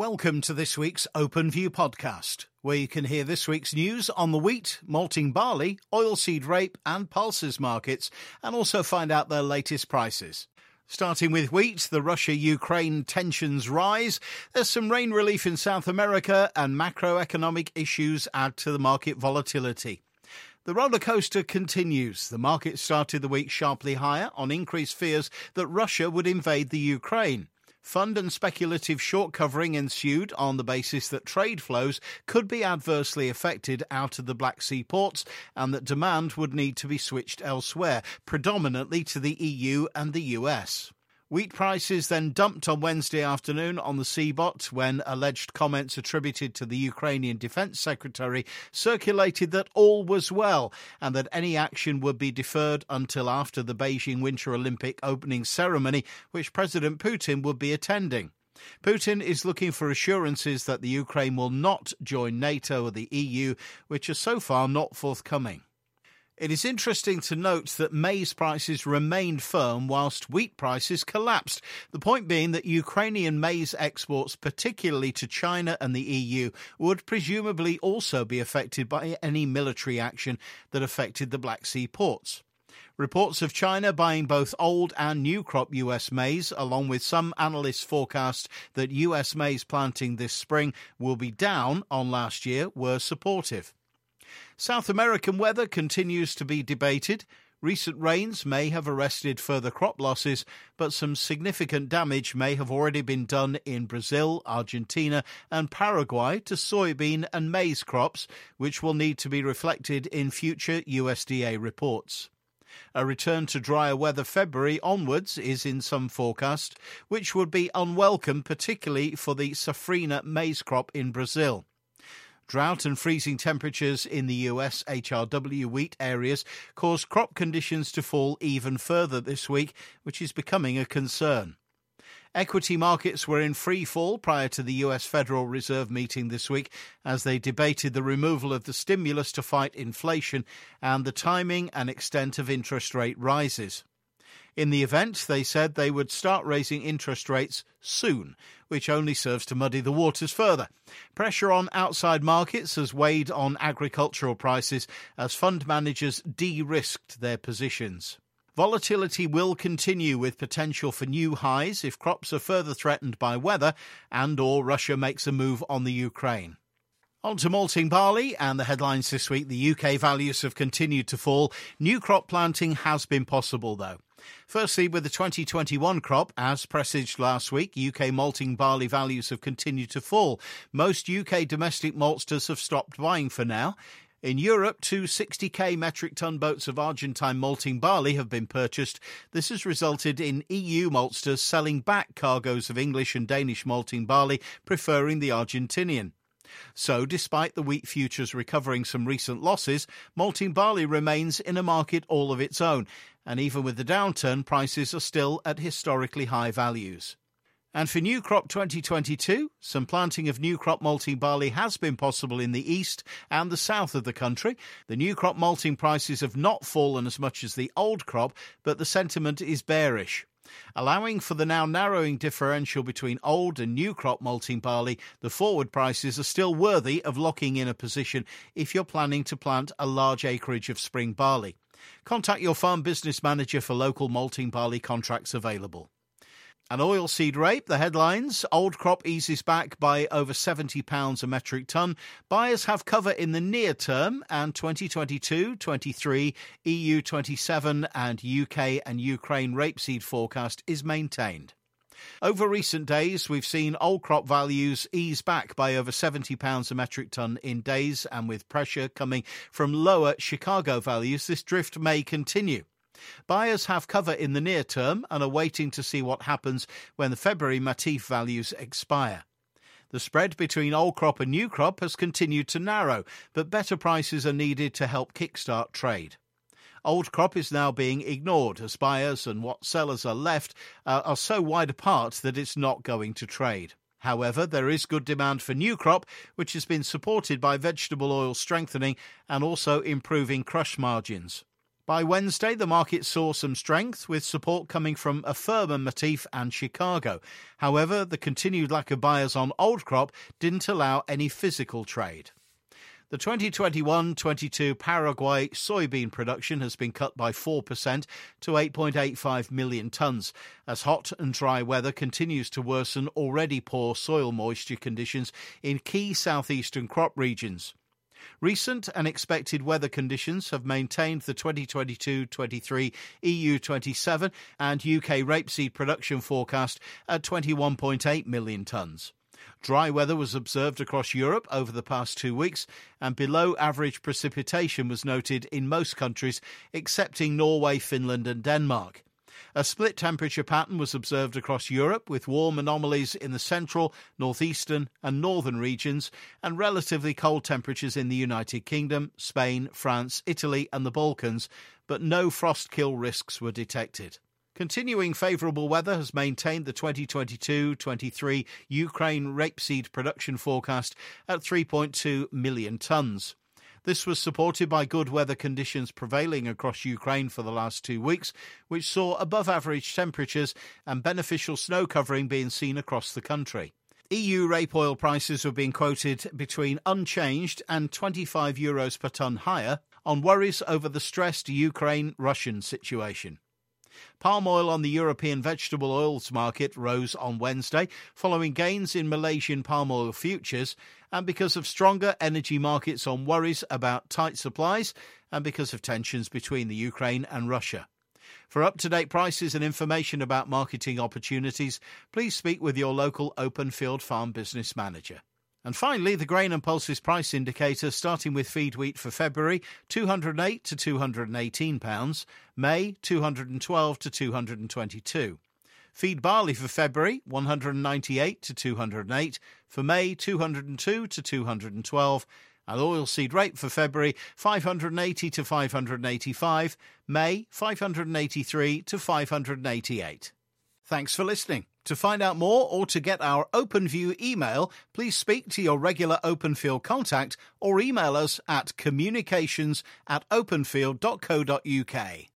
Welcome to this week's OpenView podcast, where you can hear this week's news on the wheat, malting barley, oilseed rape and pulses markets, and also find out their latest prices. Starting with wheat, the Russia-Ukraine tensions rise, there's some rain relief in South America, and macroeconomic issues add to the market volatility. The roller coaster continues. The market started the week sharply higher on increased fears that Russia would invade the Ukraine. Fund and speculative short covering ensued on the basis that trade flows could be adversely affected out of the Black Sea ports and that demand would need to be switched elsewhere, predominantly to the EU and the US. Wheat prices then dumped on Wednesday afternoon on the CBOT when alleged comments attributed to the Ukrainian Defence Secretary circulated that all was well and that any action would be deferred until after the Beijing Winter Olympic opening ceremony, which President Putin would be attending. Putin is looking for assurances that the Ukraine will not join NATO or the EU, which are so far not forthcoming. It is interesting to note that maize prices remained firm whilst wheat prices collapsed, the point being that Ukrainian maize exports, particularly to China and the EU, would presumably also be affected by any military action that affected the Black Sea ports. Reports of China buying both old and new crop US maize, along with some analysts' forecasts that US maize planting this spring will be down on last year, were supportive. South American weather continues to be debated. Recent rains may have arrested further crop losses, but some significant damage may have already been done in Brazil, Argentina and Paraguay to soybean and maize crops, which will need to be reflected in future USDA reports. A return to drier weather February onwards is in some forecast, which would be unwelcome particularly for the safrinha maize crop in Brazil. Drought and freezing temperatures in the US HRW wheat areas caused crop conditions to fall even further this week, which is becoming a concern. Equity markets were in free fall prior to the US Federal Reserve meeting this week as they debated the removal of the stimulus to fight inflation and the timing and extent of interest rate rises. In the event, they said they would start raising interest rates soon, which only serves to muddy the waters further. Pressure on outside markets has weighed on agricultural prices as fund managers de-risked their positions. Volatility will continue with potential for new highs if crops are further threatened by weather and/or Russia makes a move on the Ukraine. On to malting barley and the headlines this week. The UK values have continued to fall. New crop planting has been possible though. Firstly, with the 2021 crop, as presaged last week, UK malting barley values have continued to fall. Most UK domestic maltsters have stopped buying for now. In Europe, two 60k metric ton boats of Argentine malting barley have been purchased. This has resulted in EU maltsters selling back cargoes of English and Danish malting barley, preferring the Argentinian. So, despite the wheat futures recovering some recent losses, malting barley remains in a market all of its own, and even with the downturn, prices are still at historically high values. And for new crop 2022, some planting of new crop malting barley has been possible in the east and the south of the country. The new crop malting prices have not fallen as much as the old crop, but the sentiment is bearish. Allowing for the now narrowing differential between old and new crop malting barley, the forward prices are still worthy of locking in a position if you're planning to plant a large acreage of spring barley. Contact your farm business manager for local malting barley contracts available. An oilseed rape, the headlines. Old crop eases back by over £70 a metric tonne. Buyers have cover in the near term, and 2022-23 EU27 and UK and Ukraine rapeseed forecast is maintained. Over recent days, we've seen old crop values ease back by over £70 a metric tonne in days, and with pressure coming from lower Chicago values, this drift may continue. Buyers have cover in the near term and are waiting to see what happens when the February Matif values expire. The spread between old crop and new crop has continued to narrow, but better prices are needed to help kickstart trade. Old crop is now being ignored as buyers and what sellers are left are so wide apart that it's not going to trade. However, there is good demand for new crop, which has been supported by vegetable oil strengthening and also improving crush margins. By Wednesday, the market saw some strength, with support coming from a firm in Matif and Chicago. However, the continued lack of buyers on old crop didn't allow any physical trade. The 2021-22 Paraguay soybean production has been cut by 4% to 8.85 million tonnes, as hot and dry weather continues to worsen already poor soil moisture conditions in key southeastern crop regions. Recent and expected weather conditions have maintained the 2022-23 EU27 and UK rapeseed production forecast at 21.8 million tonnes. Dry weather was observed across Europe over the past 2 weeks, and below-average precipitation was noted in most countries, excepting Norway, Finland and Denmark. A split temperature pattern was observed across Europe, with warm anomalies in the central, northeastern and northern regions, and relatively cold temperatures in the United Kingdom, Spain, France, Italy and the Balkans, but no frost kill risks were detected. Continuing favourable weather has maintained the 2022-23 Ukraine rapeseed production forecast at 3.2 million tonnes. This was supported by good weather conditions prevailing across Ukraine for the last 2 weeks, which saw above-average temperatures and beneficial snow covering being seen across the country. EU rape oil prices have been quoted between unchanged and €25 per tonne higher, on worries over the stressed Ukraine-Russian situation. Palm oil on the European vegetable oils market rose on Wednesday following gains in Malaysian palm oil futures, and because of stronger energy markets on worries about tight supplies and because of tensions between the Ukraine and Russia. For up-to-date prices and information about marketing opportunities, please speak with your local OpenField farm business manager. And finally, the grain and pulses price indicator, starting with feed wheat for February, £208 to £218, May £212 to £222. Feed barley for February, £198 to £208, for May £202 to £212, and oilseed rape for February, £580 to £585, May £583 to £588. Thanks for listening. To find out more or to get our OpenView email, please speak to your regular OpenField contact or email us at communications@openfield.co.uk.